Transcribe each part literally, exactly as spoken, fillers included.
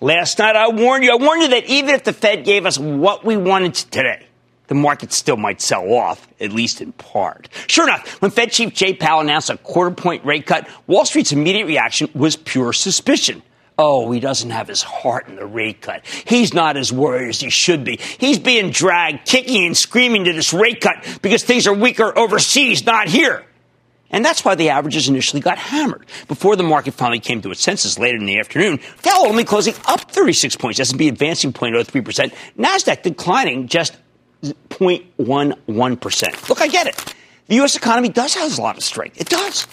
Last night, I warned you, I warned you that even if the Fed gave us what we wanted today, the market still might sell off, at least in part. Sure enough, when Fed Chief Jay Powell announced a quarter-point rate cut, Wall Street's immediate reaction was pure suspicion. Oh, he doesn't have his heart in the rate cut. He's not as worried as he should be. He's being dragged, kicking and screaming to this rate cut because things are weaker overseas, not here. And that's why the averages initially got hammered. Before the market finally came to its senses later in the afternoon, Dow only closing up thirty-six points, S and P advancing zero point zero three percent, NASDAQ declining just zero point one one percent. Look, I get it. The U S economy does have a lot of strength. It does.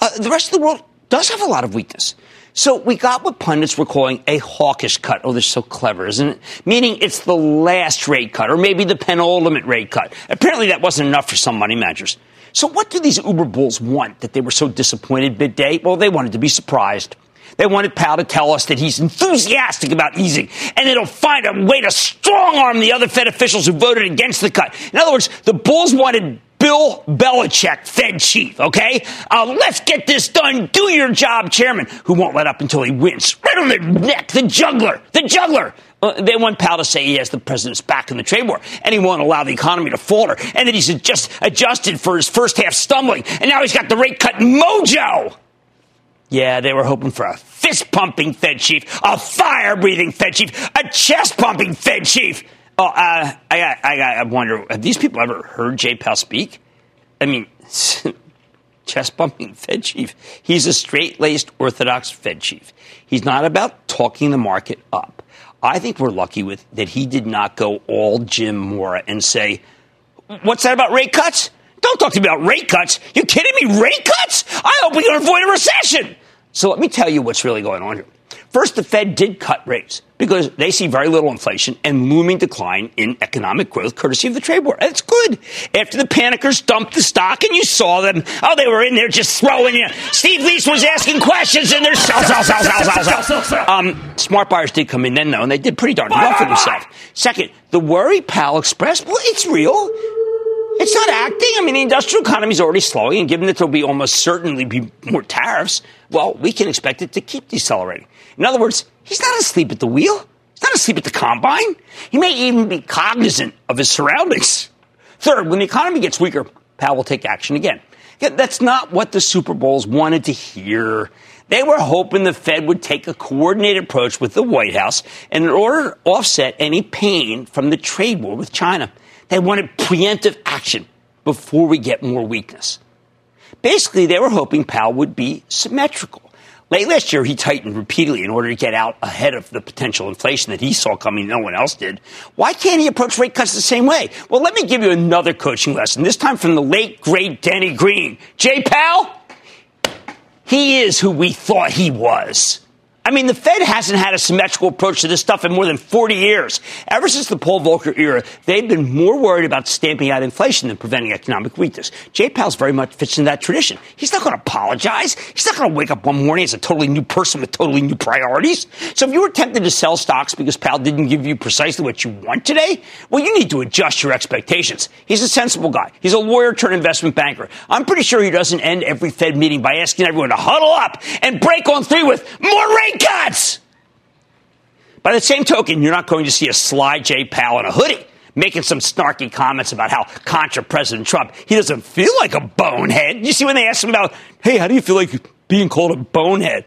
Uh, the rest of the world does have a lot of weakness. So we got what pundits were calling a hawkish cut. Oh, they're so clever, isn't it? Meaning it's the last rate cut or maybe the penultimate rate cut. Apparently that wasn't enough for some money managers. So what do these Uber bulls want that they were so disappointed midday? Well, they wanted to be surprised. They wanted Powell to tell us that he's enthusiastic about easing, and it'll find a way to strong-arm the other Fed officials who voted against the cut. In other words, the bulls wanted Bill Belichick, Fed chief, okay? Uh, let's get this done. Do your job, chairman, who won't let up until he wins. Right on the neck, the juggler, the juggler. Uh, they want Powell to say he has the president's back in the trade war, and he won't allow the economy to falter, and that he's just adjusted for his first half stumbling, and now he's got the rate cut mojo. Yeah, they were hoping for a fist-pumping Fed chief, a fire-breathing Fed chief, a chest-pumping Fed chief. Oh, uh, I, I, I wonder, have these people ever heard Jay Powell speak? I mean, chest-pumping Fed chief. He's a straight-laced, orthodox Fed chief. He's not about talking the market up. I think we're lucky with that he did not go all Jim Mora and say, what's that about rate cuts? Don't talk to me about rate cuts. You kidding me? Rate cuts? I hope we can avoid a recession. So let me tell you what's really going on here. First, the Fed did cut rates because they see very little inflation and looming decline in economic growth courtesy of the trade war. That's good. After the panickers dumped the stock and you saw them, oh, they were in there just throwing you. Steve Lease was asking questions and they're sell, sell, sell, sell, sell, sell, sell, sell. Um, smart buyers did come in then, though, and they did pretty darn well for themselves. Second, the worry Powell expressed, well, it's real. It's not acting. I mean, the industrial economy is already slowing, and given that there will be almost certainly be more tariffs, well, we can expect it to keep decelerating. In other words, he's not asleep at the wheel. He's not asleep at the combine. He may even be cognizant of his surroundings. Third, when the economy gets weaker, Powell will take action again. That's not what the Super Bowls wanted to hear. They were hoping the Fed would take a coordinated approach with the White House in order to offset any pain from the trade war with China. They wanted preemptive action before we get more weakness. Basically, they were hoping Powell would be symmetrical. Late last year, he tightened repeatedly in order to get out ahead of the potential inflation that he saw coming. No one else did. Why can't he approach rate cuts the same way? Well, let me give you another coaching lesson, this time from the late, great Denny Green. Jay Powell, he is who we thought he was. I mean, the Fed hasn't had a symmetrical approach to this stuff in more than forty years. Ever since the Paul Volcker era, they've been more worried about stamping out inflation than preventing economic weakness. Jay Powell's very much fits into that tradition. He's not going to apologize. He's not going to wake up one morning as a totally new person with totally new priorities. So if you were tempted to sell stocks because Powell didn't give you precisely what you want today, well, you need to adjust your expectations. He's a sensible guy. He's a lawyer turned investment banker. I'm pretty sure he doesn't end every Fed meeting by asking everyone to huddle up and break on three with more rate cuts. By the same token, you're not going to see a sly Jay Powell in a hoodie making some snarky comments about how contra President Trump, he doesn't feel like a bonehead. You see when they ask him about, hey, how do you feel like being called a bonehead?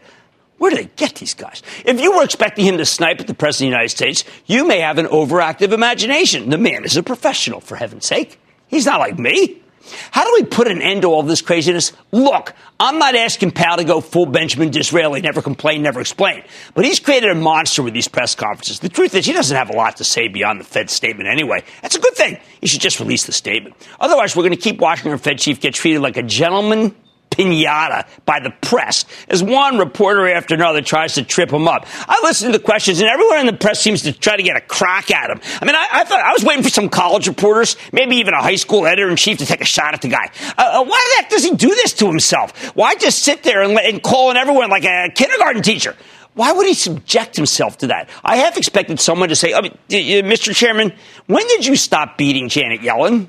Where do they get these guys? If you were expecting him to snipe at the President of the United States, you may have an overactive imagination. The man is a professional, for heaven's sake. He's not like me. How do we put an end to all this craziness? Look, I'm not asking Powell to go full Benjamin Disraeli, never complain, never explain. But he's created a monster with these press conferences. The truth is he doesn't have a lot to say beyond the Fed statement anyway. That's a good thing. He should just release the statement. Otherwise, we're going to keep watching our Fed chief get treated like a gentleman pinata by the press as one reporter after another tries to trip him up. I listened to the questions, and everyone in the press seems to try to get a crack at him. I mean, I, I thought I was waiting for some college reporters, maybe even a high school editor-in-chief, to take a shot at the guy. Uh, why the heck does he do this to himself? Why just sit there and, and call on everyone like a kindergarten teacher? Why would he subject himself to that? I half expected someone to say, I mean, Mister Chairman, when did you stop beating Janet Yellen?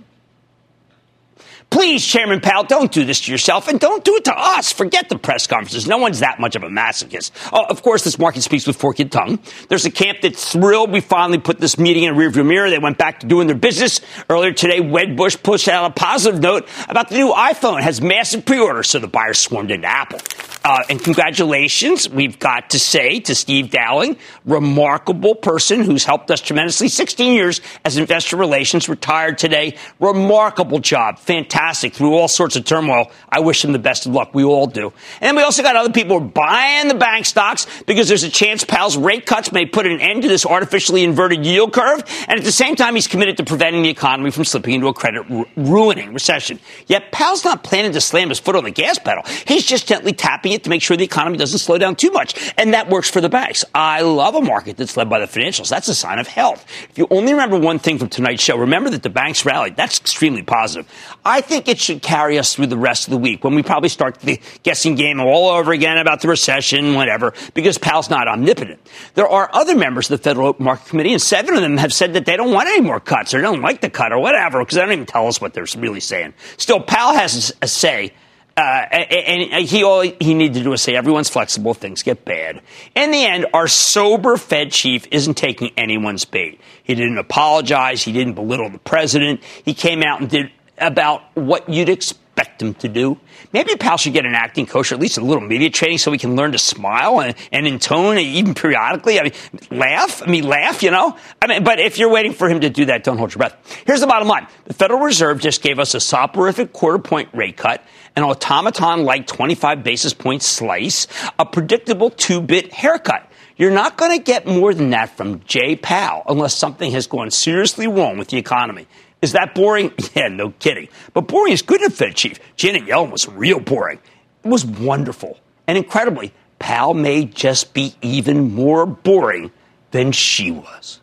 Please, Chairman Powell, don't do this to yourself, and don't do it to us. Forget the press conferences. No one's that much of a masochist. Oh, of course, this market speaks with forked tongue. There's a camp that's thrilled we finally put this meeting in a rearview mirror. They went back to doing their business. Earlier today, Wedbush pushed out a positive note about the new iPhone. It has massive pre-orders, so the buyers swarmed into Apple. Uh, and congratulations, we've got to say, to Steve Dowling, remarkable person who's helped us tremendously. sixteen years as investor relations, retired today. Remarkable job. Fantastic. Through all sorts of turmoil. I wish him the best of luck. We all do. And then we also got other people who are buying the bank stocks because there's a chance Powell's rate cuts may put an end to this artificially inverted yield curve. And at the same time, he's committed to preventing the economy from slipping into a credit-ruining recession. Yet Powell's not planning to slam his foot on the gas pedal. He's just gently tapping it to make sure the economy doesn't slow down too much. And that works for the banks. I love a market that's led by the financials. That's a sign of health. If you only remember one thing from tonight's show, remember that the banks rallied. That's extremely positive. I I think it should carry us through the rest of the week when we probably start the guessing game all over again about the recession, whatever, because Powell's not omnipotent. There are other members of the Federal Market Committee, and seven of them have said that they don't want any more cuts or don't like the cut or whatever, because they don't even tell us what they're really saying. Still, Powell has a say. Uh, and, and he all he needed to do is say everyone's flexible, things get bad. In the end, our sober Fed chief isn't taking anyone's bait. He didn't apologize. He didn't belittle the president. He came out and did about what you'd expect him to do. Maybe Powell should get an acting coach or at least a little media training so he can learn to smile and, and intone, and even periodically. I mean, laugh. I mean, laugh, you know. I mean, but if you're waiting for him to do that, don't hold your breath. Here's the bottom line. The Federal Reserve just gave us a soporific quarter-point rate cut, an automaton-like twenty-five basis point slice, a predictable two-bit haircut. You're not going to get more than that from Jay Powell unless something has gone seriously wrong with the economy. Is that boring? Yeah, no kidding. But boring is good enough, Fed chief. Janet Yellen was real boring. It was wonderful. And incredibly, Powell may just be even more boring than she was.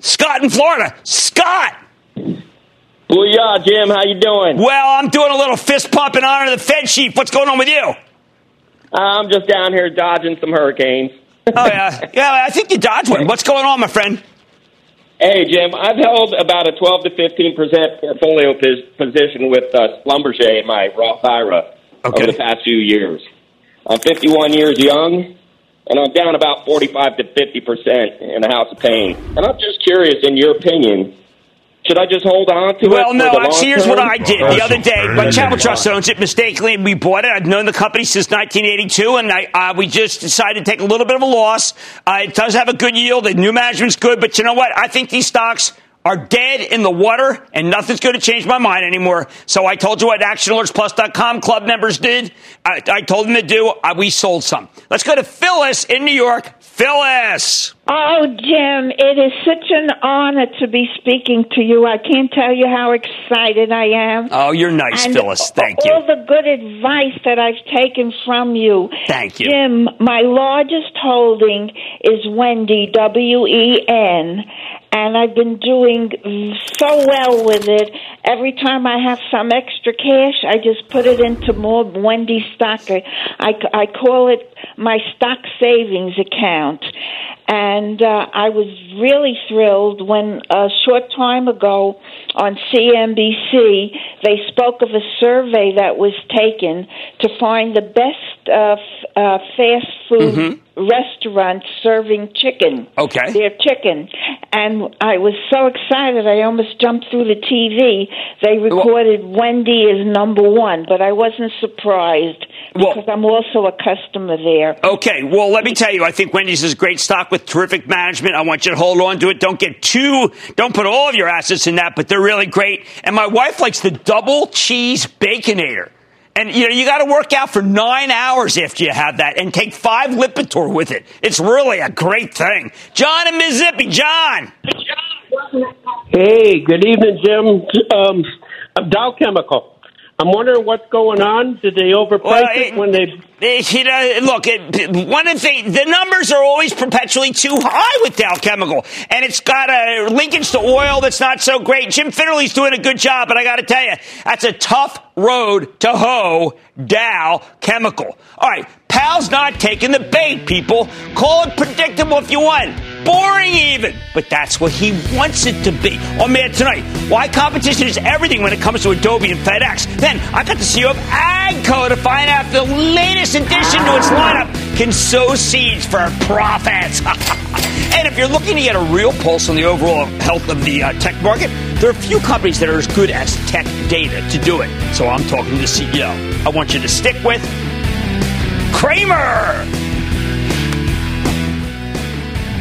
Scott in Florida. Scott! Booyah, Jim. How you doing? Well, I'm doing a little fist pump in honor of the Fed chief. What's going on with you? I'm just down here dodging some hurricanes. Oh, yeah. Yeah, I think you dodged one. What's going on, my friend? Hey, Jim, I've held about a twelve to fifteen percent portfolio p- position with uh, Schlumberger in my Roth I R A okay. over the past few years. I'm fifty-one years young, and I'm down about forty-five to fifty percent in the House of Pain. And I'm just curious, in your opinion, should I just hold on to well, it? Well, no, the long here's term? What I did the other day. My Chapel Trust owns it mistakenly, and we bought it. I've known the company since nineteen eighty-two, and I, uh, we just decided to take a little bit of a loss. Uh, it does have a good yield. The new management's good, but you know what? I think these stocks are dead in the water, and nothing's going to change my mind anymore. So I told you what action alerts plus dot com club members did. I, I told them to do. Uh, we sold some. Let's go to Phyllis in New York. Phyllis. Oh, Jim, it is such an honor to be speaking to you. I can't tell you how excited I am. Oh, you're nice, and Phyllis. Thank all you. All the good advice that I've taken from you. Thank you. Jim, my largest holding is Wendy, W E N, and I've been doing so well with it. Every time I have some extra cash, I just put it into more Wendy stock. I, I call it my stock savings account. And uh, I was really thrilled when a short time ago on C N B C, they spoke of a survey that was taken to find the best uh, f- uh, fast food mm-hmm. restaurants serving chicken, okay. their chicken. and I was so excited I almost jumped through the T V. They recorded well, Wendy is number one, but I wasn't surprised because well, I'm also a customer there. Okay, well, let me tell you, I think Wendy's is a great stock with terrific management. I want you to hold on to it. Don't get too, don't put all of your assets in that, but they're really great. And my wife likes the double cheese baconator. And, you know, you got to work out for nine hours after you have that and take five Lipitor with it. It's really a great thing. John and Miz Zippy. John. Hey, good evening, Jim. Um, I'm Dow Chemical. I'm wondering what's going on. Did they overprice well, it, it when they... It, you know, look, it, one of the the numbers are always perpetually too high with Dow Chemical, and it's got a linkage to oil that's not so great. Jim Fitterly's doing a good job, but I got to tell you, that's a tough road to hoe, Dow Chemical. All right, Powell's not taking the bait, people. Call it predictable if you want. Boring even, but that's what he wants it to be. On Mad Tonight, why competition is everything when it comes to Adobe and FedEx. Then I got the C E O of Agco to find out the latest addition to its lineup can sow seeds for profits. And if you're looking to get a real pulse on the overall health of the uh, tech market, there are few companies that are as good as Tech Data to do it. So I'm talking to the C E O. I want you to stick with Cramer.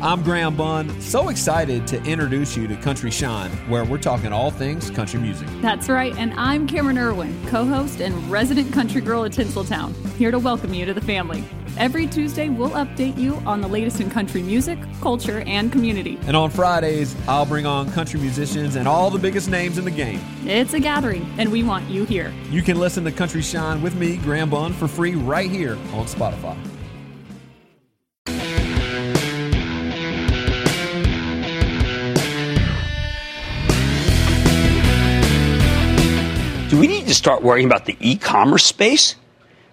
I'm Graham Bunn. So excited to introduce you to Country Shine, where we're talking all things country music. That's right, and I'm Cameron Irwin, co-host and resident country girl at Tinseltown, here to welcome you to the family. Every Tuesday, we'll update you on the latest in country music, culture, and community. And on Fridays, I'll bring on country musicians and all the biggest names in the game. It's a gathering, and we want you here. You can listen to Country Shine with me, Graham Bunn, for free right here on Spotify. Do we need to start worrying about the e-commerce space?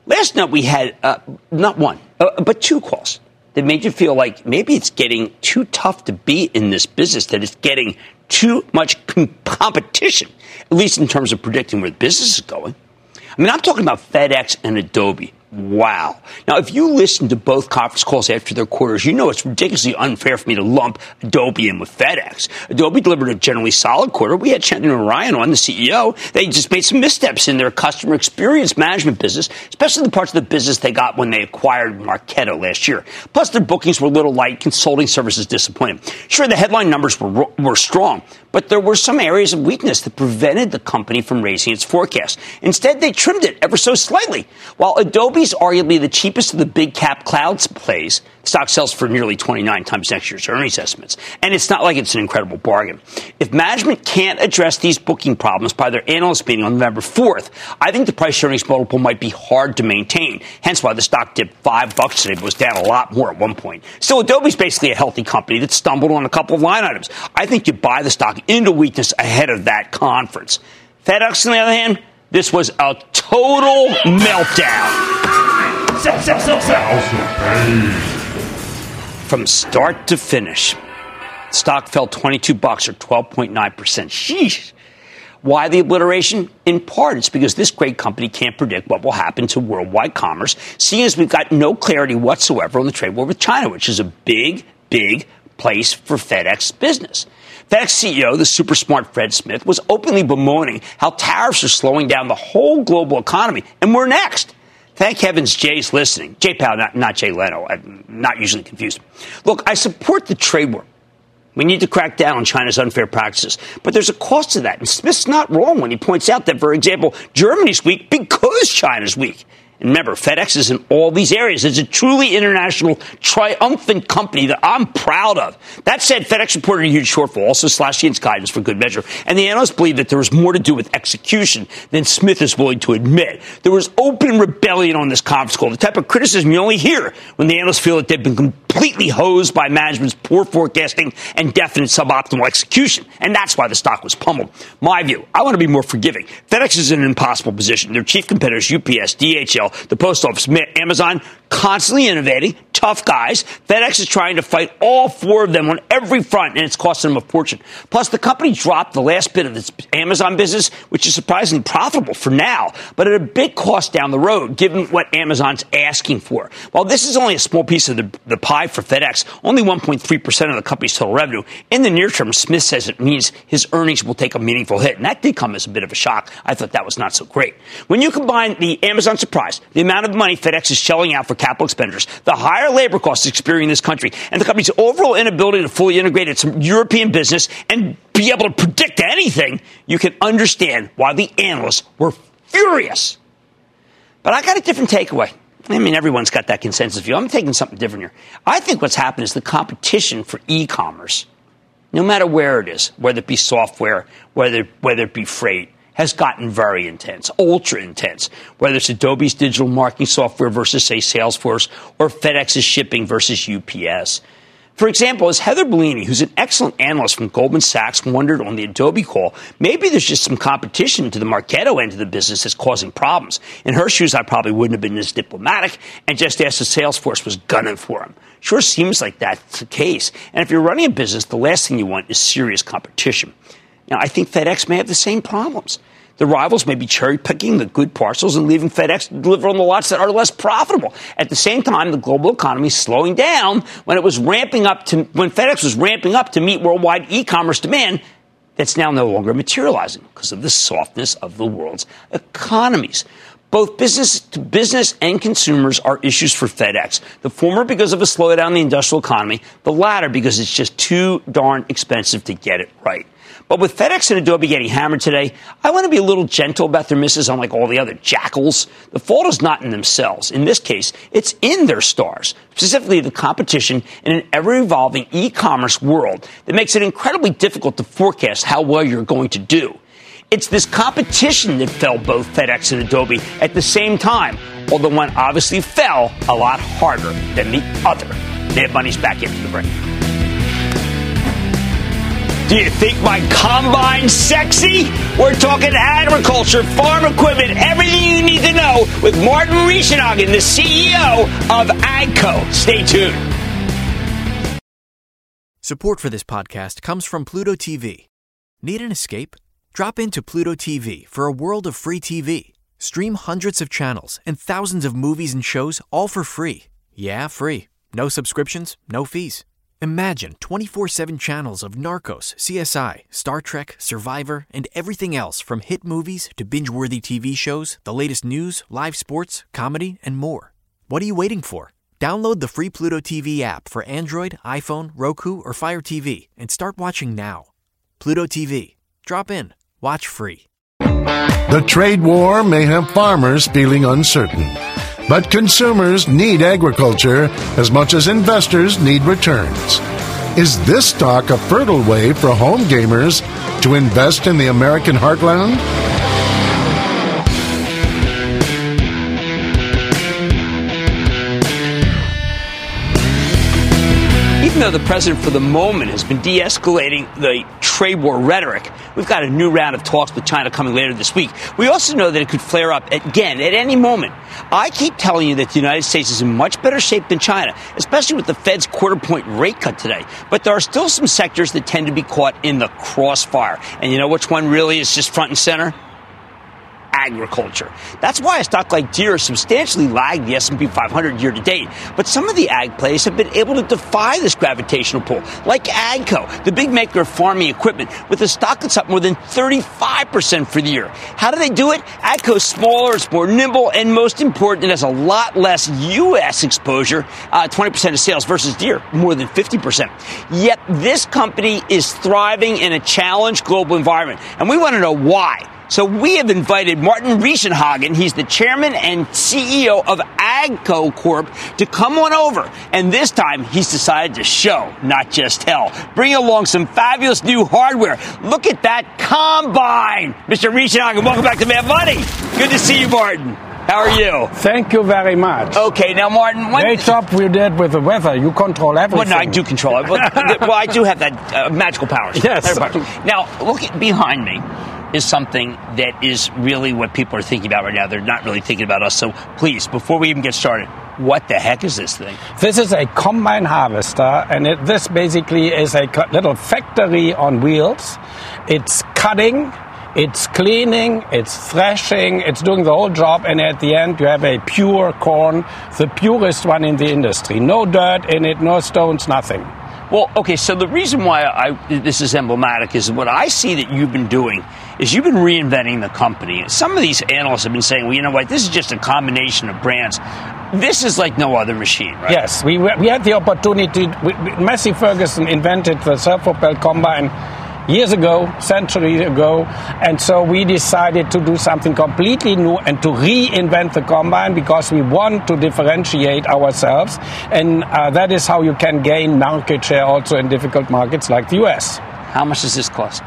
Last night we had uh, not one, uh, but two calls that made you feel like maybe it's getting too tough to be in this business, that it's getting too much com- competition, at least in terms of predicting where the business is going. I mean, I'm talking about FedEx and Adobe. Wow. Now, if you listen to both conference calls after their quarters, you know it's ridiculously unfair for me to lump Adobe in with FedEx. Adobe delivered a generally solid quarter. We had Chandler and Ryan on, the C E O. They just made some missteps in their customer experience management business, especially the parts of the business they got when they acquired Marketo last year. Plus, their bookings were a little light. Consulting services disappointed. Sure, the headline numbers were, were strong, but there were some areas of weakness that prevented the company from raising its forecast. Instead, they trimmed it ever so slightly. While Adobe's arguably the cheapest of the big cap cloud plays, stock sells for nearly twenty-nine times next year's earnings estimates. And it's not like it's an incredible bargain. If management can't address these booking problems by their analyst meeting on November fourth, I think the price earnings multiple might be hard to maintain. Hence why the stock dipped five bucks today, but was down a lot more at one point. So Adobe's basically a healthy company that stumbled on a couple of line items. I think you buy the stock into weakness ahead of that conference. FedEx, on the other hand, this was a total meltdown. Sell, sell, sell, sell. From start to finish, stock fell twenty-two bucks or twelve point nine percent. Sheesh. Why the obliteration? In part, it's because this great company can't predict what will happen to worldwide commerce, seeing as we've got no clarity whatsoever on the trade war with China, which is a big, big place for FedEx business. FedEx C E O, the super smart Fred Smith, was openly bemoaning how tariffs are slowing down the whole global economy, and we're next. Thank heavens Jay's listening. Jay Powell, not, not Jay Leno. I'm not usually confused. Look, I support the trade war. We need to crack down on China's unfair practices. But there's a cost to that, and Smith's not wrong when he points out that, for example, Germany's weak because China's weak. And remember, FedEx is in all these areas. It's a truly international, triumphant company that I'm proud of. That said, FedEx reported a huge shortfall, also slashing its guidance for good measure. And the analysts believe that there was more to do with execution than Smith is willing to admit. There was open rebellion on this conference call, the type of criticism you only hear when the analysts feel that they've been completely completely hosed by management's poor forecasting and definite suboptimal execution. And that's why the stock was pummeled. My view, I want to be more forgiving. FedEx is in an impossible position. Their chief competitors, U P S, D H L, the post office, Amazon, constantly innovating, tough guys. FedEx is trying to fight all four of them on every front, and it's costing them a fortune. Plus, the company dropped the last bit of its Amazon business, which is surprisingly profitable for now, but at a big cost down the road, given what Amazon's asking for. While this is only a small piece of the, the pie for FedEx, only one point three percent of the company's total revenue, in the near term, Smith says it means his earnings will take a meaningful hit. And that did come as a bit of a shock. I thought that was not so great. When you combine the Amazon surprise, the amount of money FedEx is shelling out for capital expenditures, the higher labor costs experienced in this country, and the company's overall inability to fully integrate its European business and be able to predict anything, you can understand why the analysts were furious. But I got a different takeaway. I mean, everyone's got that consensus view. I'm taking something different here. I think what's happened is the competition for e-commerce, no matter where it is, whether it be software, whether, whether it be freight, has gotten very intense, ultra intense, whether it's Adobe's digital marketing software versus, say, Salesforce, or FedEx's shipping versus U P S. For example, as Heather Bellini, who's an excellent analyst from Goldman Sachs, wondered on the Adobe call, maybe there's just some competition to the Marketo end of the business that's causing problems. In her shoes, I probably wouldn't have been as diplomatic and just asked if Salesforce was gunning for him. Sure seems like that's the case. And if you're running a business, the last thing you want is serious competition. Now, I think FedEx may have the same problems. The rivals may be cherry-picking the good parcels and leaving FedEx to deliver on the lots that are less profitable. At the same time, the global economy is slowing down when it was ramping up to when FedEx was ramping up to meet worldwide e-commerce demand that's now no longer materializing because of the softness of the world's economies. Both business to business and consumers are issues for FedEx, the former because of a slowdown in the industrial economy, the latter because it's just too darn expensive to get it right. But with FedEx and Adobe getting hammered today, I want to be a little gentle about their misses, unlike all the other jackals. The fault is not in themselves. In this case, it's in their stars, specifically the competition in an ever-evolving e-commerce world that makes it incredibly difficult to forecast how well you're going to do. It's this competition that fell both FedEx and Adobe at the same time, although one obviously fell a lot harder than the other. Mad Money's back into the break. Do you think my combine's sexy? We're talking agriculture, farm equipment, everything you need to know with Martin Rieschenhagen, the C E O of Agco. Stay tuned. Support for this podcast comes from Pluto T V. Need an escape? Drop into Pluto T V for a world of free T V. Stream hundreds of channels and thousands of movies and shows all for free. Yeah, free. No subscriptions, no fees. Imagine twenty-four seven channels of Narcos, C S I, Star Trek, Survivor, and everything else from hit movies to binge-worthy T V shows, the latest news, live sports, comedy, and more. What are you waiting for? Download the free Pluto T V app for Android, iPhone, Roku, or Fire T V and start watching now. Pluto T V. Drop in. Watch free. The trade war may have farmers feeling uncertain. But consumers need agriculture as much as investors need returns. Is this stock a fertile way for home gamers to invest in the American heartland? Even though the president for the moment has been de-escalating the trade war rhetoric, we've got a new round of talks with China coming later this week. We also know that it could flare up again at any moment. I keep telling you that the United States is in much better shape than China, especially with the Fed's quarter-point rate cut today. But there are still some sectors that tend to be caught in the crossfire. And you know which one really is just front and center? Agriculture. That's why a stock like Deere substantially lagged the S and P five hundred year to date. But some of the ag plays have been able to defy this gravitational pull, like Agco, the big maker of farming equipment, with a stock that's up more than thirty-five percent for the year. How do they do it? Agco's smaller, it's more nimble, and most important, it has a lot less U S exposure, uh, twenty percent of sales versus Deere, more than fifty percent. Yet this company is thriving in a challenged global environment, and we want to know why. So we have invited Martin Rieschenhagen, he's the chairman and C E O of Agco Corp, to come on over. And this time, he's decided to show, not just tell. Bring along some fabulous new hardware. Look at that combine. Mister Rieschenhagen, welcome back to Mad Money. Good to see you, Martin. How are you? Thank you very much. Okay, now, Martin, when... Great job you did with the weather. You control everything. Well, no, I do control it. Well, I do have that uh, magical power. Yes. Now, look at behind me. Is something that is really what people are thinking about right now. They're not really thinking about us. So please, before we even get started, what the heck is this thing? This is a combine harvester, and it, this basically is a little factory on wheels. It's cutting, it's cleaning, it's threshing, it's doing the whole job, and at the end you have a pure corn, the purest one in the industry. No dirt in it, no stones, nothing. Well, okay, so the reason why I, this is emblematic is what I see that you've been doing is you've been reinventing the company. Some of these analysts have been saying, well, you know what, this is just a combination of brands. This is like no other machine, right? Yes, we we had the opportunity. We, Massey Ferguson invented the self-propelled combine years ago, centuries ago, and so we decided to do something completely new and to reinvent the combine because we want to differentiate ourselves, and uh, that is how you can gain market share also in difficult markets like the U S. How much does this cost?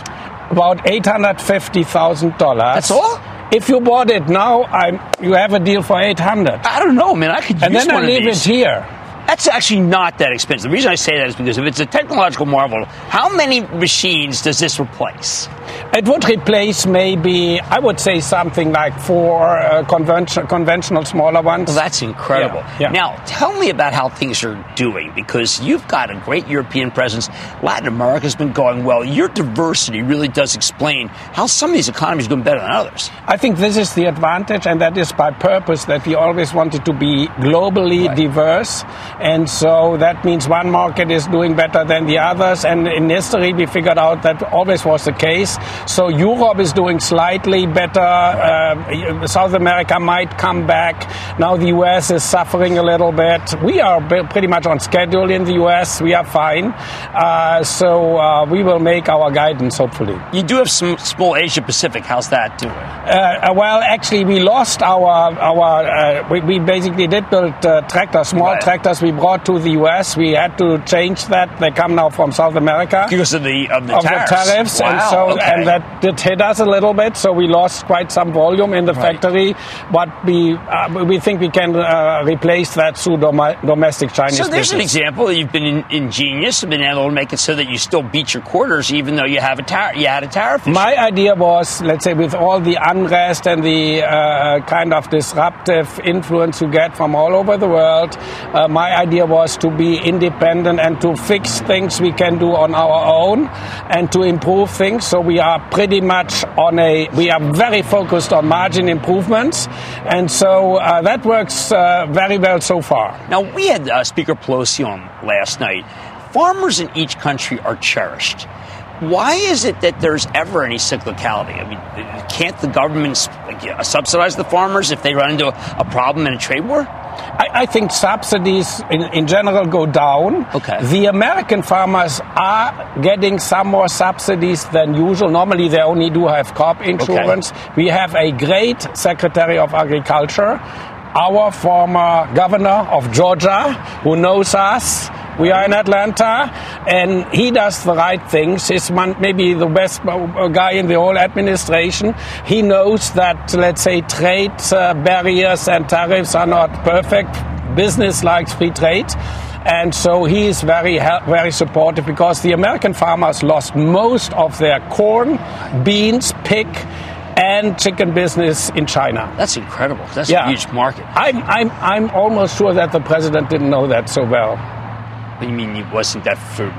About eight hundred fifty thousand dollars. That's all? If you bought it now, I'm, you have a deal for eight hundred thousand dollars. I don't know, man. I could and use one of these. And then I leave it here. That's actually not that expensive. The reason I say that is because if it's a technological marvel, how many machines does this replace? It would replace maybe, I would say, something like four uh, convention, conventional smaller ones. Well, that's incredible. Yeah, yeah. Now, tell me about how things are doing, because you've got a great European presence. Latin America's been going well. Your diversity really does explain how some of these economies are doing better than others. I think this is the advantage, and that is by purpose, that we always wanted to be globally right. diverse. And so that means one market is doing better than the others. And in history, we figured out that always was the case. So Europe is doing slightly better. Uh, South America might come back. Now the U S is suffering a little bit. We are pretty much on schedule in the U S. We are fine. Uh, so uh, we will make our guidance, hopefully. You do have some small Asia Pacific. How's that doing? Uh, well, actually, we lost our... our uh, we, we basically did build uh, tractors, small right. tractors. We We brought to the U S. We had to change that. They come now from South America because of the of the of tariffs, the tariffs. Wow, and so okay. and that did hit us a little bit. So we lost quite some volume in the right. factory, but we uh, we think we can uh, replace that through dom- domestic Chinese. So there's business. An example. You've been in, ingenious, been able to make it so that you still beat your quarters, even though you have a tar- you had a tariff issue. My idea was, let's say, with all the unrest and the uh, kind of disruptive influence you get from all over the world, uh, my idea was to be independent and to fix things we can do on our own and to improve things. So we are pretty much on a, we are very focused on margin improvements. And so uh, that works uh, very well so far. Now, we had uh, Speaker Pelosi on last night. Farmers in each country are cherished. Why is it that there's ever any cyclicality? I mean, can't the government subsidize the farmers if they run into a problem in a trade war? I, I think subsidies in, in general go down. Okay. The American farmers are getting some more subsidies than usual. Normally they only do have crop insurance. Okay. We have a great Secretary of Agriculture, our former governor of Georgia, who knows us. We are in Atlanta, and he does the right things. He's maybe the best guy in the whole administration. He knows that, let's say, trade uh, barriers and tariffs are not perfect. Business likes free trade. And so he is very, very supportive because the American farmers lost most of their corn, beans, pig, and chicken business in China. That's incredible. That's yeah. a huge market. I'm, I'm, I'm almost sure that the president didn't know that so well. You mean it wasn't that fruit?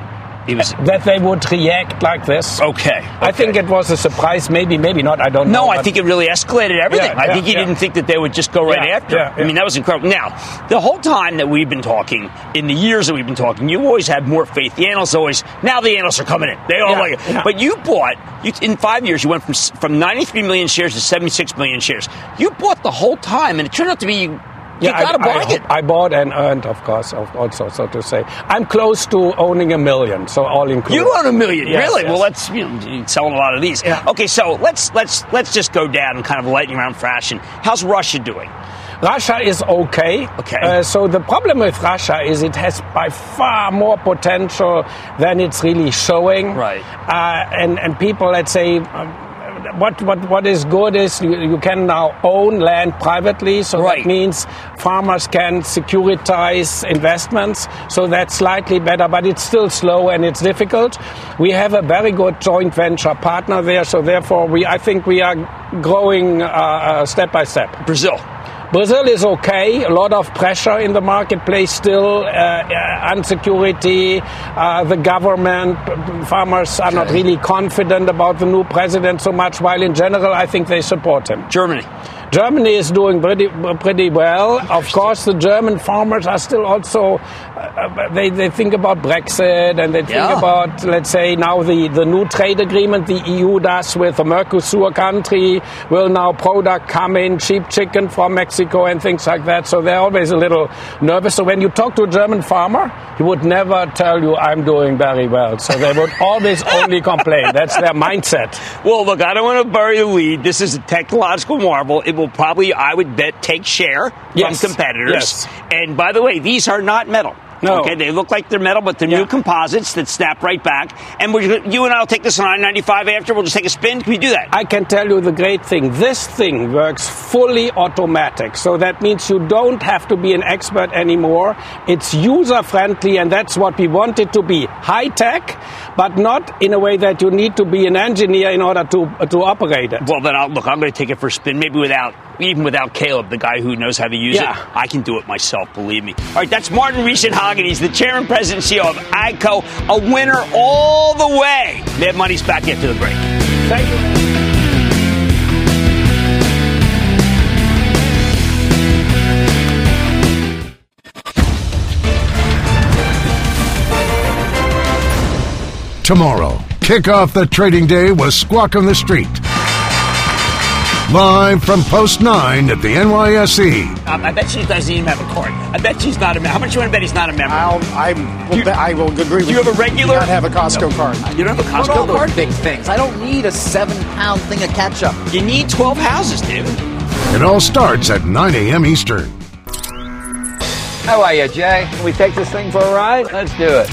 It was that they would react like this. Okay, okay. I think it was a surprise. Maybe, maybe not. I don't know. No, I think it really escalated everything. Yeah, I yeah, think he yeah. didn't think that they would just go right yeah, after. Yeah, yeah. I mean, that was incredible. Now, the whole time that we've been talking, in the years that we've been talking, you always had more faith. The analysts always, now the analysts are coming in. They all yeah, like it. Yeah. But you bought, you, in five years, you went from from ninety-three million shares to seventy-six million shares. You bought the whole time, and it turned out to be... You yeah, gotta I, buy I, it. I bought and earned, of course, also, so to say. I'm close to owning a million, so all included. You own a million, yes, really? Yes. Well, that's you know, selling a lot of these. Yeah. Okay, so let's let's let's just go down in kind of lightning round fashion. How's Russia doing? Russia is okay. Okay. Uh, so the problem with Russia is it has by far more potential than it's really showing. Right. Uh, and and people, let's say. Um, what what what is good is you, you can now own land privately, so right. that means farmers can securitize investments, so that's slightly better, but it's still slow and it's difficult. We have a very good joint venture partner there, so therefore we I think we are growing uh, uh, step by step. Brazil. Brazil is okay, a lot of pressure in the marketplace still, uh, uh, insecurity, uh, the government, farmers are okay. not really confident about the new president so much, while in general I think they support him. Germany. Germany is doing pretty pretty well. Of course, the German farmers are still also, uh, they, they think about Brexit and they think yeah. about, let's say, now the, the new trade agreement the E U does with the Mercosur country, will now product come in, cheap chicken from Mexico and things like that. So they're always a little nervous. So when you talk to a German farmer, he would never tell you, I'm doing very well. So they would always only complain. That's their mindset. Well, look, I don't want to bury the lead. This is a technological marvel. It will probably, I would bet, take share yes. from competitors. Yes. And by the way, these are not metal. No. Okay, they look like they're metal, but they're yeah. new composites that snap right back. And we're, you and I will take this on I ninety-five after. We'll just take a spin. Can we do that? I can tell you the great thing. This thing works fully automatic. So that means you don't have to be an expert anymore. It's user-friendly, and that's what we want it to be. High-tech, but not in a way that you need to be an engineer in order to uh, to operate it. Well, then, I'll, look, I'm going to take it for a spin, maybe without... Even without Caleb, the guy who knows how to use yeah. it, I can do it myself, believe me. All right, that's Martin Rieschenhagen. He's the chairman, president, C E O of Agco, a winner all the way. Mad Money's back after the break. Thank you. Tomorrow, kick off the trading day with Squawk on the Street. Live from Post nine at the N Y S E. Um, I bet she doesn't even have a card. I bet she's not a member. How much do you want to bet he's not a member? I'll, I'm, well, you, be, I will agree with you. Do you have a regular? I do not have a Costco no. card. You don't have a Costco card? I don't card big things. I don't need a seven-pound thing of ketchup. You need twelve houses, David. It all starts at nine a.m. Eastern. How are you, Jay? Can we take this thing for a ride? Let's do it.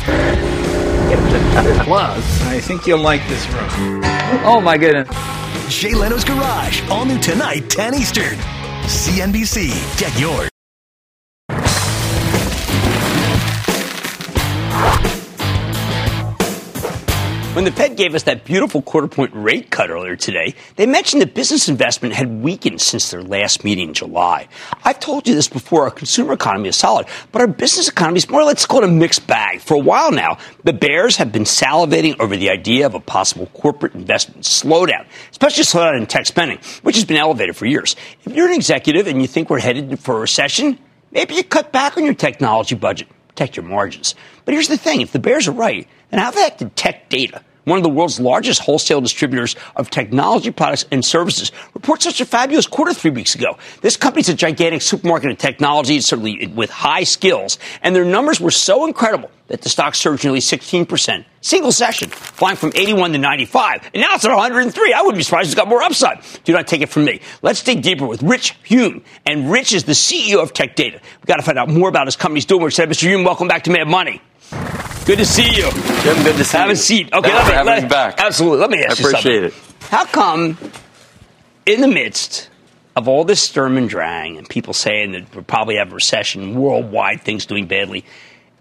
Plus, I think you'll like this room. Oh, my goodness. Jay Leno's Garage, all new tonight, ten Eastern. C N B C, get yours. When the Fed gave us that beautiful quarter-point rate cut earlier today, they mentioned that business investment had weakened since their last meeting in July. I've told you this before. Our consumer economy is solid, but our business economy is more, let's call it a mixed bag. For a while now, the bears have been salivating over the idea of a possible corporate investment slowdown, especially slowdown in tech spending, which has been elevated for years. If you're an executive and you think we're headed for a recession, maybe you cut back on your technology budget, protect your margins. But here's the thing. If the bears are right, then how the heck did Tech Data, one of the world's largest wholesale distributors of technology products and services, reports such a fabulous quarter three weeks ago? This company's a gigantic supermarket of technology, certainly with high skills, and their numbers were so incredible that the stock surged nearly sixteen percent. Single session, flying from eighty-one to ninety-five. And now it's at one hundred three. I wouldn't be surprised if it's got more upside. Do not take it from me. Let's dig deeper with Rich Hume. And Rich is the C E O of Tech Data. We've got to find out more about his company's doing. We said, Mister Hume, welcome back to Mad Money. Good to see you. Jim, good to see Have you. Have a seat. Okay, no, let me, having let, me back. Absolutely. Let me ask I you something. I appreciate it. How come, in the midst of all this Sturm und Drang and people saying that we'll probably have a recession, worldwide things doing badly,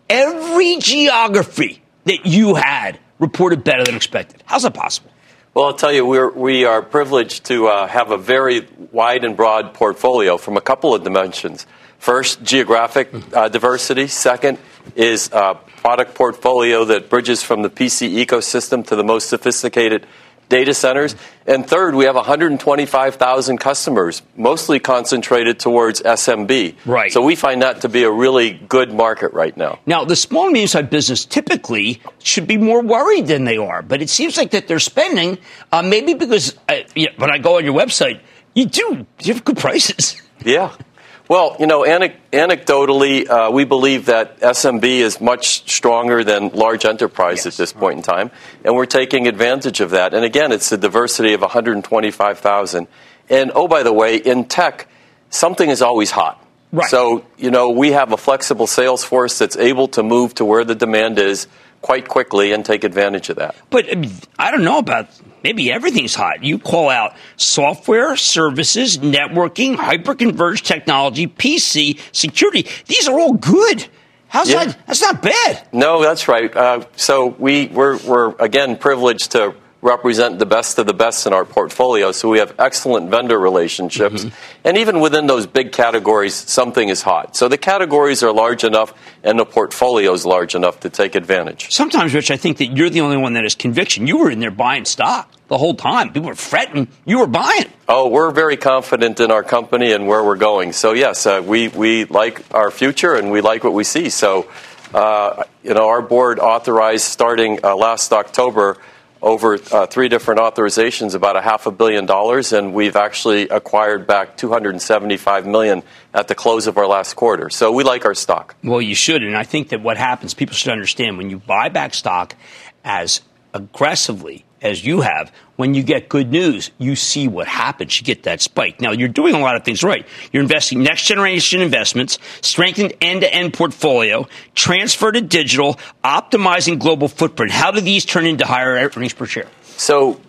every geography that you had reported better than expected? How's that possible? Well, I'll tell you, we're, we are privileged to uh, have a very wide and broad portfolio from a couple of dimensions. First, geographic uh, diversity. Second is a product portfolio that bridges from the P C ecosystem to the most sophisticated data centers. And third, we have one hundred twenty-five thousand customers, mostly concentrated towards S M B. Right. So we find that to be a really good market right now. Now, the small and medium-sized business typically should be more worried than they are. But it seems like that they're spending, uh, maybe because uh, you know, when I go on your website, you do you have good prices. Yeah. Well, you know, anecdotally, uh, we believe that S M B is much stronger than large enterprise yes. at this point in time, and we're taking advantage of that. And again, it's the diversity of one hundred twenty-five thousand. And, oh, by the way, in tech, something is always hot. Right. So, you know, we have a flexible sales force that's able to move to where the demand is quite quickly and take advantage of that. But I mean, I don't know about maybe everything's hot. You call out software, services, networking, hyper-converged technology, P C, security. These are all good. How's yeah. that? That's not bad. No, that's right. Uh, so we, we're, we're, again, privileged to represent the best of the best in our portfolio. So we have excellent vendor relationships. Mm-hmm. And even within those big categories, something is hot. So the categories are large enough and the portfolio is large enough to take advantage. Sometimes, Rich, I think that you're the only one that has conviction. You were in there buying stock the whole time. People were fretting. You were buying. Oh, we're very confident in our company and where we're going. So, yes, uh, we, we like our future and we like what we see. So, uh, you know, our board authorized starting uh, last October over uh, three different authorizations, about a half a billion dollars, and we've actually acquired back two hundred seventy-five million dollars at the close of our last quarter. So we like our stock. Well, you should, and I think that what happens, people should understand, when you buy back stock as aggressively as you have, when you get good news, you see what happens. You get that spike. Now, you're doing a lot of things right. You're investing next-generation investments, strengthened end-to-end portfolio, transfer to digital, optimizing global footprint. How do these turn into higher earnings per share? So,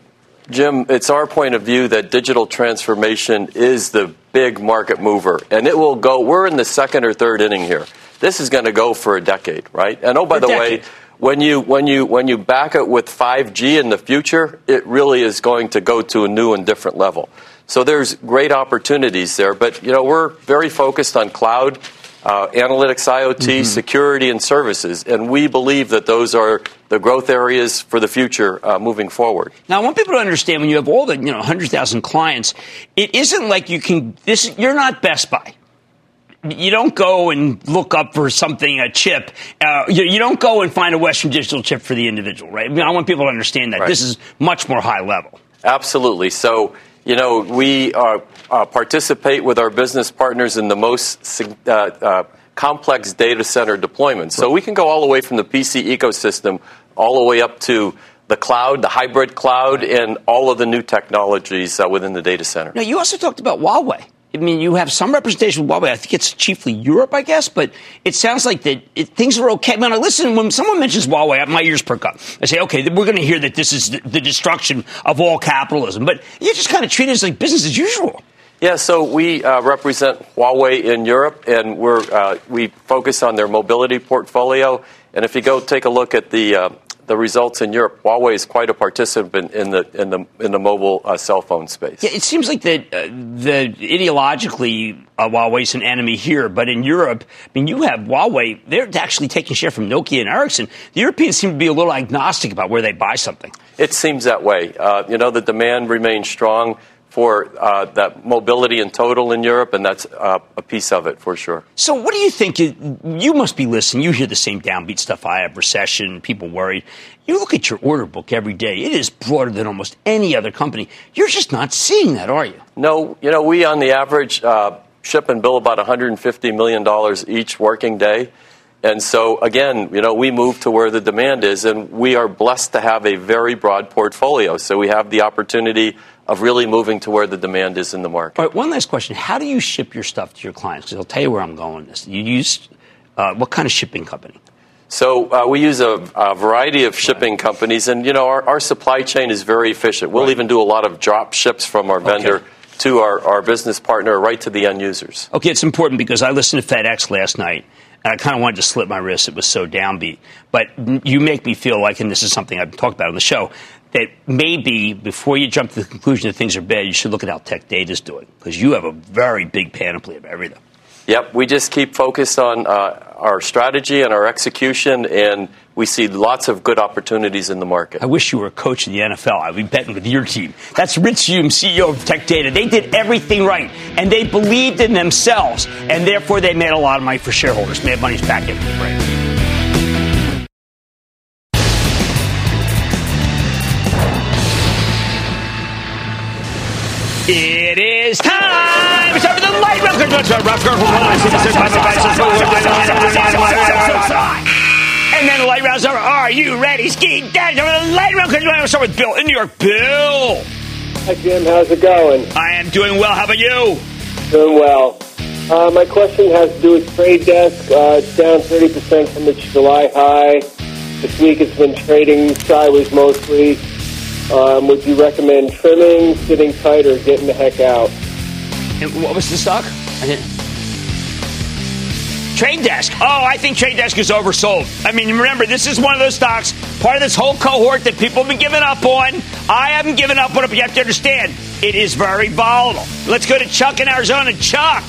Jim, it's our point of view that digital transformation is the big market mover, and it will go. We're in the second or third inning here. This is going to go for a decade, right? And, oh, by the way, When you when you when you back it with five G in the future, it really is going to go to a new and different level. So there's great opportunities there. But, you know, we're very focused on cloud, uh, analytics, IoT, mm-hmm. security and services. And we believe that those are the growth areas for the future uh, moving forward. Now, I want people to understand when you have all the, you know, one hundred thousand clients, it isn't like you can this. You're not Best Buy. You don't go and look up for something, a chip. Uh, you, you don't go and find a Western Digital chip for the individual, right? I mean, I want people to understand that. Right. This is much more high level. Absolutely. So, you know, we uh, uh, participate with our business partners in the most uh, uh, complex data center deployments. So we can go all the way from the P C ecosystem all the way up to the cloud, the hybrid cloud, and all of the new technologies uh, within the data center. Now, you also talked about Huawei. I mean, you have some representation with Huawei. I think it's chiefly Europe, I guess, but it sounds like that it, things are okay. When I listen, when someone mentions Huawei, my ears perk up. I say, okay, we're going to hear that this is the, the destruction of all capitalism. But you just kind of treat it as like business as usual. Yeah, so we uh, represent Huawei in Europe, and we're, uh, we focus on their mobility portfolio. And if you go take a look at the uh, the results in Europe, Huawei is quite a participant in the in the in the mobile uh, cell phone space. Yeah, it seems like that uh, the ideologically uh, Huawei's an enemy here, but in Europe, I mean, you have Huawei; they're actually taking share from Nokia and Ericsson. The Europeans seem to be a little agnostic about where they buy something. It seems that way. Uh, you know, the demand remains strong for uh, that mobility in total in Europe, and that's uh, a piece of it for sure. So what do you think? You, you must be listening. You hear the same downbeat stuff I have, recession, people worried. You look at your order book every day. It is broader than almost any other company. You're just not seeing that, are you? No. You know, we on the average uh, ship and bill about one hundred fifty million dollars each working day. And so, again, you know, we move to where the demand is, and we are blessed to have a very broad portfolio. So we have the opportunity of really moving to where the demand is in the market. All right, one last question. How do you ship your stuff to your clients? Because I'll tell you where I'm going with this. You use uh, what kind of shipping company? So uh, we use a, a variety of shipping right. companies. And, you know, our, our supply chain is very efficient. We'll right. even do a lot of drop ships from our vendor okay. to our, our business partner right to the end users. Okay, it's important because I listened to FedEx last night. And I kind of wanted to slip my wrist. It was so downbeat. But you make me feel like, and this is something I've talked about on the show, that maybe before you jump to the conclusion that things are bad, you should look at how Tech Data is doing, because you have a very big panoply of everything. Yep. We just keep focused on uh, our strategy and our execution, and we see lots of good opportunities in the market. I wish you were a coach in the N F L. I'd be betting with your team. That's Rich Hume, C E O of Tech Data. They did everything right, and they believed in themselves, and therefore they made a lot of money for shareholders. Mad Money's back in for the break. It is time! It's time for the light round. And then the light rounds over. Are you ready, Ski Daddy? The light round. Let's start with Bill in New York. Bill. Hi, Jim. How's it going? I am doing well. How about you? Doing well. Uh, my question has to do with Trade Desk. Uh, it's down thirty percent from its July high. This week it's been trading sideways mostly. Um, would you recommend trimming, sitting tight, or getting the heck out? And what was the stock? I didn't. Trade Desk. Oh, I think Trade Desk is oversold. I mean, remember, this is one of those stocks, part of this whole cohort that people have been giving up on. I haven't given up on it, but you have to understand, it is very volatile. Let's go to Chuck in Arizona. Chuck.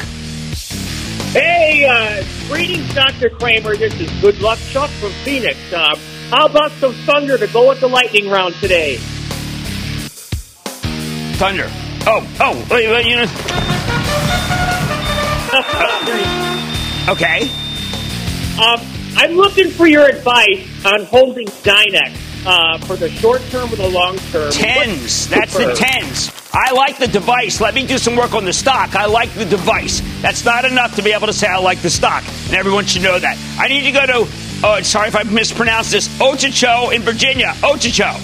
Hey, uh, greetings, Doctor Kramer. This is Good Luck Chuck from Phoenix. Uh, how about some thunder to go with the lightning round today? Thunder. Oh, oh, wait, wait, you know. uh, okay. Um, I'm looking for your advice on holding Dynex uh, for the short term or the long term. Tens. That's the tens. I like the device. Let me do some work on the stock. I like the device. That's not enough to be able to say I like the stock, and everyone should know that. I need to go to, oh, sorry if I mispronounced this, Ochicho in Virginia. Ochicho.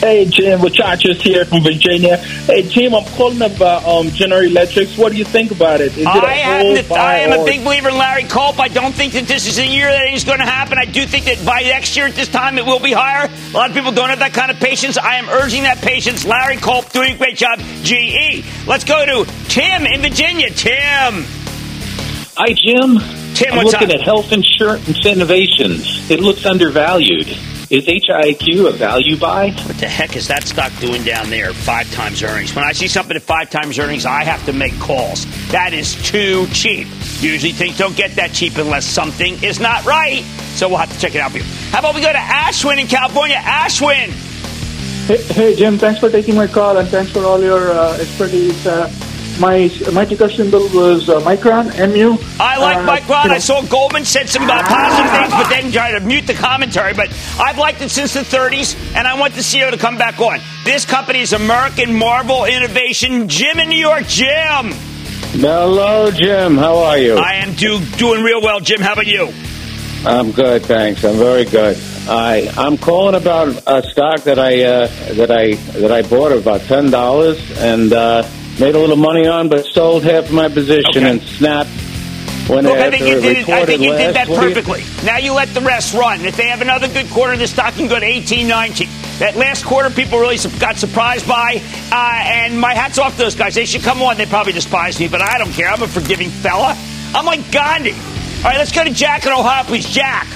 Hey, Jim. Ochicho's here from Virginia. Hey, Jim, I'm calling about um, General Electrics. What do you think about it? Is it a I, I am a big believer in Larry Culp. I don't think that this is the year that it's going to happen. I do think that by next year at this time, it will be higher. A lot of people don't have that kind of patience. I am urging that patience. Larry Culp doing a great job. G E. Let's go to Tim in Virginia. Tim. Hi, Jim. Tim, I'm what's looking up? At health insurance innovations. It looks undervalued. Is H I Q a value buy? What the heck is that stock doing down there? Five times earnings. When I see something at five times earnings, I have to make calls. That is too cheap. Usually things don't get that cheap unless something is not right. So we'll have to check it out for you. How about we go to Ashwin in California? Ashwin! Hey, hey Jim. Thanks for taking my call and thanks for all your uh, expertise. Uh, my my ticker symbol was uh, Micron, M U. I like uh, Micron. You know. I saw Goldman said some uh, positive things, but then tried to mute the commentary. But I've liked it since the thirties, and I want the C E O to come back on. This company is American Marvel Innovation. Jim in New York. Jim. Hello, Jim. How are you? I am do, doing real well, Jim. How about you? I'm good, thanks. I'm very good. I I'm calling about a stock that I uh, that I that I bought at about ten dollars and. Uh, Made a little money on, but sold half of my position okay. and snapped when Look, after I think you did, it, I think you did that perfectly. You? Now you let the rest run. If they have another good quarter, the stock can go to eighteen, nineteen. That last quarter people really got surprised by, uh, and my hat's off to those guys. They should come on. They probably despise me, but I don't care. I'm a forgiving fella. I'm like Gandhi. All right, let's go to Jack in Ohio, please. Jack.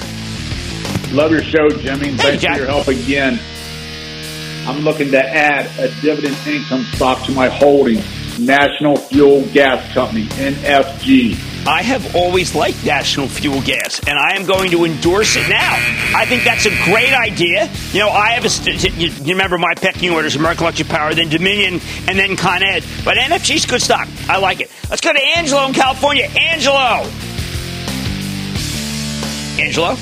Love your show, Jimmy. Hey, Thanks Jack. for your help again. I'm looking to add a dividend income stock to my holding, National Fuel Gas Company, N F G. I have always liked National Fuel Gas, and I am going to endorse it now. I think that's a great idea. You know, I have a, st- you remember my pecking orders, American Electric Power, then Dominion, and then Con Ed. But N F G's good stock. I like it. Let's go to Angelo in California. Angelo. Angelo.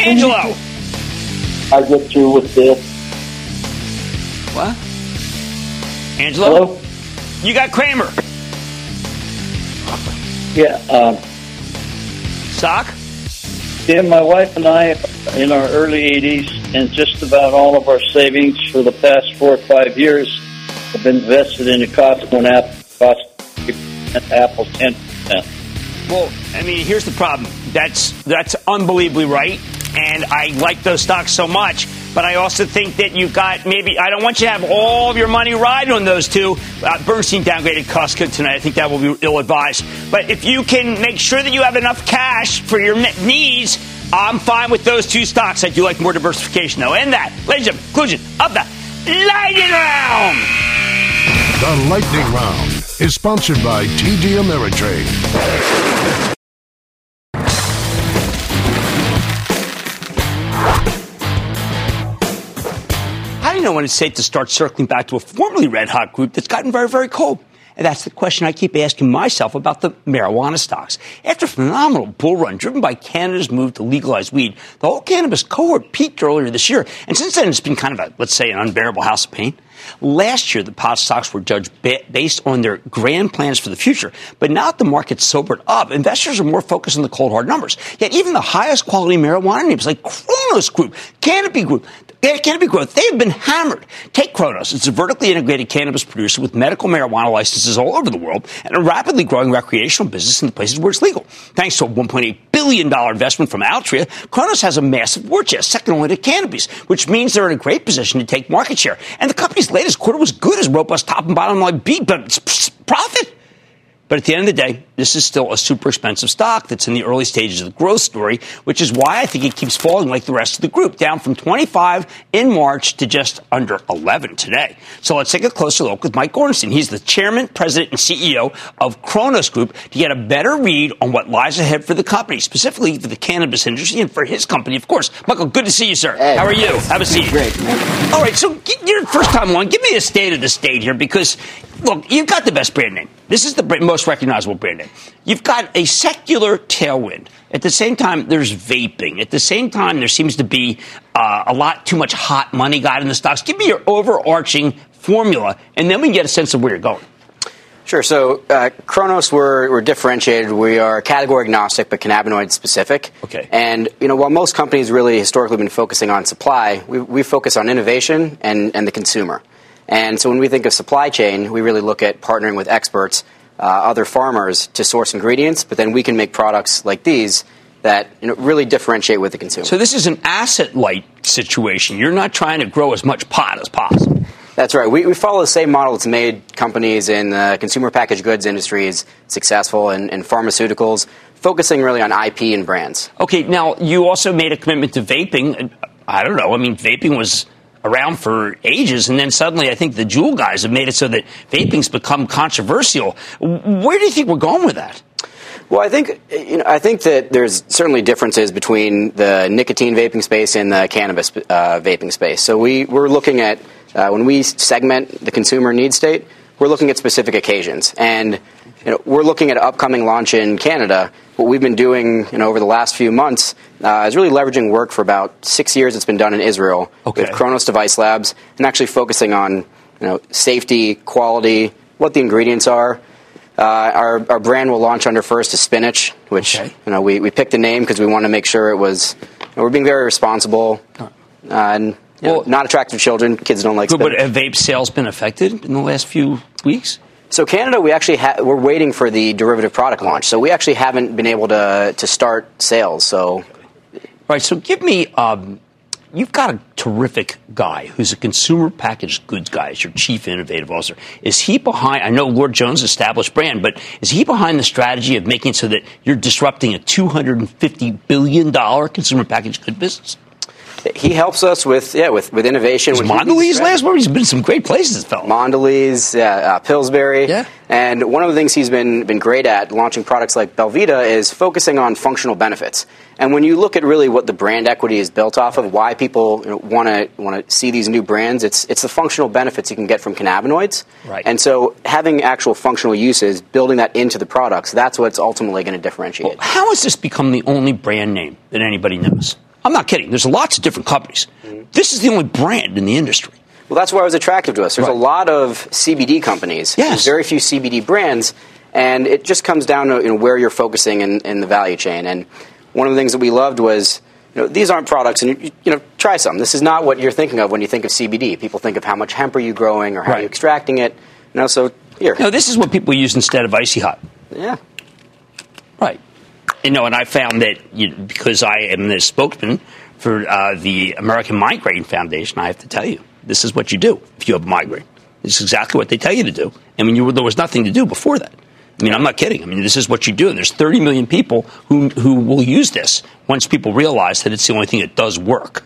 Angelo. I get through with this. What? Angelo? Hello? You got Kramer. Yeah. Um, Stock? Yeah, my wife and I, in our early eighties, and just about all of our savings for the past four or five years, have been invested in a Costco and Apple, Costco, Apple ten percent. Well, I mean, here's the problem. That's that's unbelievably right. And I like those stocks so much. But I also think that you've got maybe, I don't want you to have all of your money riding on those two. Uh, Bernstein downgraded Costco tonight. I think that will be ill-advised. But if you can make sure that you have enough cash for your needs, I'm fine with those two stocks. I do like more diversification, though. And that, ladies and gentlemen, conclusion of the Lightning Round. The Lightning Round is sponsored by T D Ameritrade. I know when it's safe to start circling back to a formerly red-hot group that's gotten very, very cold. And that's the question I keep asking myself about the marijuana stocks. After a phenomenal bull run driven by Canada's move to legalize weed, the whole cannabis cohort peaked earlier this year. And since then, it's been kind of a, let's say, an unbearable house of pain. Last year, the pot stocks were judged ba- based on their grand plans for the future. But now that the market sobered up, investors are more focused on the cold, hard numbers. Yet even the highest quality marijuana names like Cronos Group, Canopy Group, Canopy Growth, they have been hammered. Take Cronos. It's a vertically integrated cannabis producer with medical marijuana licenses all over the world and a rapidly growing recreational business in the places where it's legal. Thanks to a one point eight billion dollars billion dollar investment from Altria, Cronos has a massive war chest, second only to cannabis, which means they're in a great position to take market share. And the company's latest quarter was good as robust top and bottom line beat, but it's profit. But at the end of the day, this is still a super expensive stock that's in the early stages of the growth story, which is why I think it keeps falling like the rest of the group, down from twenty-five in March to just under eleven today. So let's take a closer look with Mike Gorenstein. He's the chairman, president, and C E O of Cronos Group to get a better read on what lies ahead for the company, specifically for the cannabis industry and for his company, of course. Michael, good to see you, sir. Hey, how are you? Have a seat. Great. All right, so your first time on, give me a state of the state here because, look, you've got the best brand name. This is the most recognizable brand name. You've got a secular tailwind. At the same time, there's vaping. At the same time, there seems to be uh, a lot too much hot money got in the stocks. Give me your overarching formula, and then we can get a sense of where you're going. Sure. So, uh, Cronos, we're, we're differentiated. We are category agnostic, but cannabinoid specific. Okay. And, you know, while most companies really historically have been focusing on supply, we, we focus on innovation and, and the consumer. And so when we think of supply chain, we really look at partnering with experts, uh, other farmers, to source ingredients. But then we can make products like these that, you know, really differentiate with the consumer. So this is an asset-light situation. You're not trying to grow as much pot as possible. That's right. We, we follow the same model that's made companies in the consumer packaged goods industries successful and, and pharmaceuticals, focusing really on I P and brands. Okay. Now, you also made a commitment to vaping. I don't know. I mean, vaping was around for ages, and then suddenly I think the Juul guys have made it so that vaping's become controversial. Where do you think we're going with that? Well, I think you know I think that there's certainly differences between the nicotine vaping space and the cannabis uh, vaping space. So we, we're looking at, uh, when we segment the consumer need state, we're looking at specific occasions. And you know, we're looking at an upcoming launch in Canada. What we've been doing you know, over the last few months uh, is really leveraging work for about six years that's been done in Israel okay. with Cronos Device Labs, and actually focusing on you know, safety, quality, what the ingredients are. Uh, our, our brand will launch under first is spinach, which okay. you know, we, we picked the name because we want to make sure it was, you know, we're being very responsible. Uh, and, you know, well, not attractive to children. Kids don't like spinach. But have vape sales been affected in the last few weeks? So Canada, we actually ha- we're waiting for the derivative product launch. So we actually haven't been able to to start sales. So, all right. So give me, um, you've got a terrific guy who's a consumer packaged goods guy. Is your chief innovative officer? Is he behind? I know Lord Jones established brand, but is he behind the strategy of making it so that you're disrupting a two hundred fifty billion dollars consumer packaged good business? He helps us with yeah with, with innovation. Was Mondelez last word? He's been in some great places, fellow. Mondelez, yeah, uh, Pillsbury. Yeah. And one of the things he's been been great at launching products like Belvita is focusing on functional benefits. And when you look at really what the brand equity is built off of, why people want to want to see these new brands, it's it's the functional benefits you can get from cannabinoids. Right. And so having actual functional uses, building that into the products, that's what's ultimately going to differentiate. Well, how has this become the only brand name that anybody knows? I'm not kidding. There's lots of different companies. Mm-hmm. This is the only brand in the industry. Well, that's why it was attractive to us. There's right. a lot of C B D companies. Yes. There's very few C B D brands, and it just comes down to you know, where you're focusing in, in the value chain. And one of the things that we loved was, you know, these aren't products, and you, you know, try some. This is not what you're thinking of when you think of C B D. People think of how much hemp are you growing or how right. you're extracting it. You know, so here. No, this is what people use instead of Icy Hot. Yeah. Right. You know, and I found that you know, because I am the spokesman for uh, the American Migraine Foundation, I have to tell you, this is what you do if you have a migraine. This is exactly what they tell you to do. I mean, you were, there was nothing to do before that. I mean, I'm not kidding. I mean, this is what you do. And there's thirty million people who who will use this once people realize that it's the only thing that does work.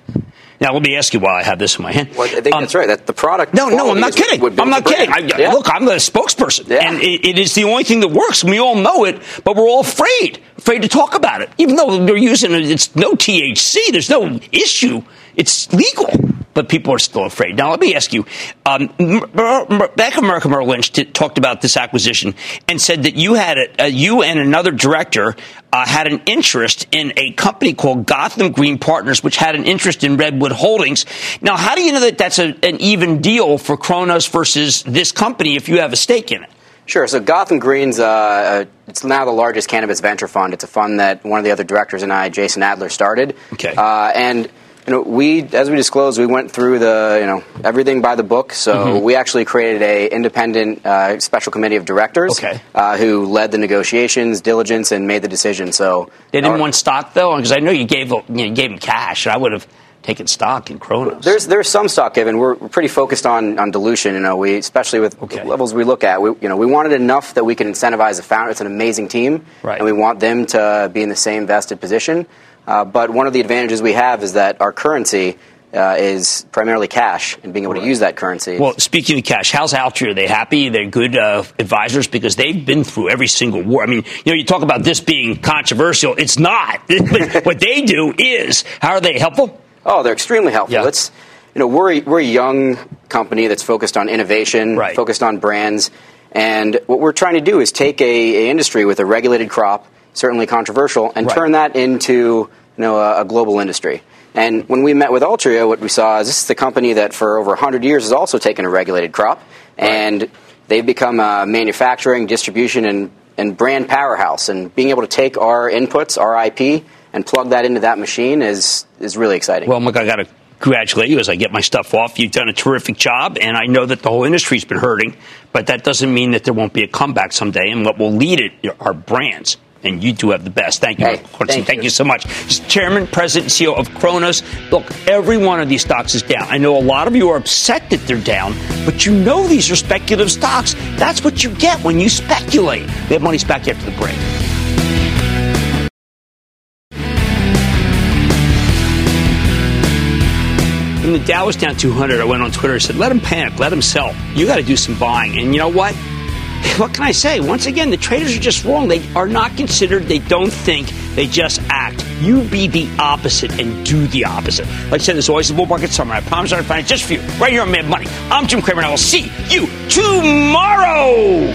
Now, let me ask you why I have this in my hand. Well, I think um, that's right. That the product. No, no, I'm not kidding. I'm not kidding. I, yeah. Look, I'm the spokesperson. Yeah. And it, it is the only thing that works. We all know it, but we're all afraid, afraid to talk about it. Even though they're using it, it's no T H C. There's no issue. It's legal. But people are still afraid. Now, let me ask you, um, Bank of America Merrill Lynch t- talked about this acquisition and said that you had a, a, you and another director uh, had an interest in a company called Gotham Green Partners, which had an interest in Redwood Holdings. Now, how do you know that that's a, an even deal for Cronos versus this company if you have a stake in it? Sure. So Gotham Green's uh, it's now the largest cannabis venture fund. It's a fund that one of the other directors and I, Jason Adler, started. Okay. Uh, and you know, we, as we disclosed, we went through the, you know, everything by the book. So mm-hmm. we actually created a independent uh, special committee of directors okay. uh, who led the negotiations, diligence, and made the decision. So they didn't our, want stock though, because I know you gave you, know, you gave them cash. I would have taken stock in Cronos. There's there's some stock given. We're pretty focused on, on dilution. You know, we especially with okay. the levels we look at. We you know we wanted enough that we can incentivize the founder. It's an amazing team, right. and we want them to be in the same vested position. Uh, but one of the advantages we have is that our currency uh, is primarily cash and being able right. to use that currency. Well, speaking of cash, how's Altria? Are they happy? They're good uh, advisors because they've been through every single war. I mean, you know, you talk about this being controversial. It's not. But what they do is, how are they helpful? Oh, they're extremely helpful. Yeah. It's, you know, we're, we're a young company that's focused on innovation, right. focused on brands. And what we're trying to do is take a, a industry with a regulated crop, certainly controversial, and right. turn that into you know, a, a global industry. And when we met with Altria, what we saw is this is the company that for over one hundred years has also taken a regulated crop. Right. And they've become a manufacturing, distribution, and, and brand powerhouse. And being able to take our inputs, our I P, and plug that into that machine is is really exciting. Well, look, I got to congratulate you as I get my stuff off. You've done a terrific job, and I know that the whole industry's been hurting, but that doesn't mean that there won't be a comeback someday, and what will lead it are brands, and you do have the best. Thank you, hey, Martin. Thank, thank you. you so much. Chairman, President, and C E O of Cronos. Look, every one of these stocks is down. I know a lot of you are upset that they're down, but you know these are speculative stocks. That's what you get when you speculate. Mad Money's back after the break. When the Dow was down two hundred, I went on Twitter and said, let them panic, let them sell. You got to do some buying. And you know what? What can I say? Once again, the traders are just wrong. They are not considered. They don't think. They just act. You be the opposite and do the opposite. Like I said, there's always the bull market summer. I promise I'll find it just for you right here on Mad Money. I'm Jim Cramer, and I will see you tomorrow.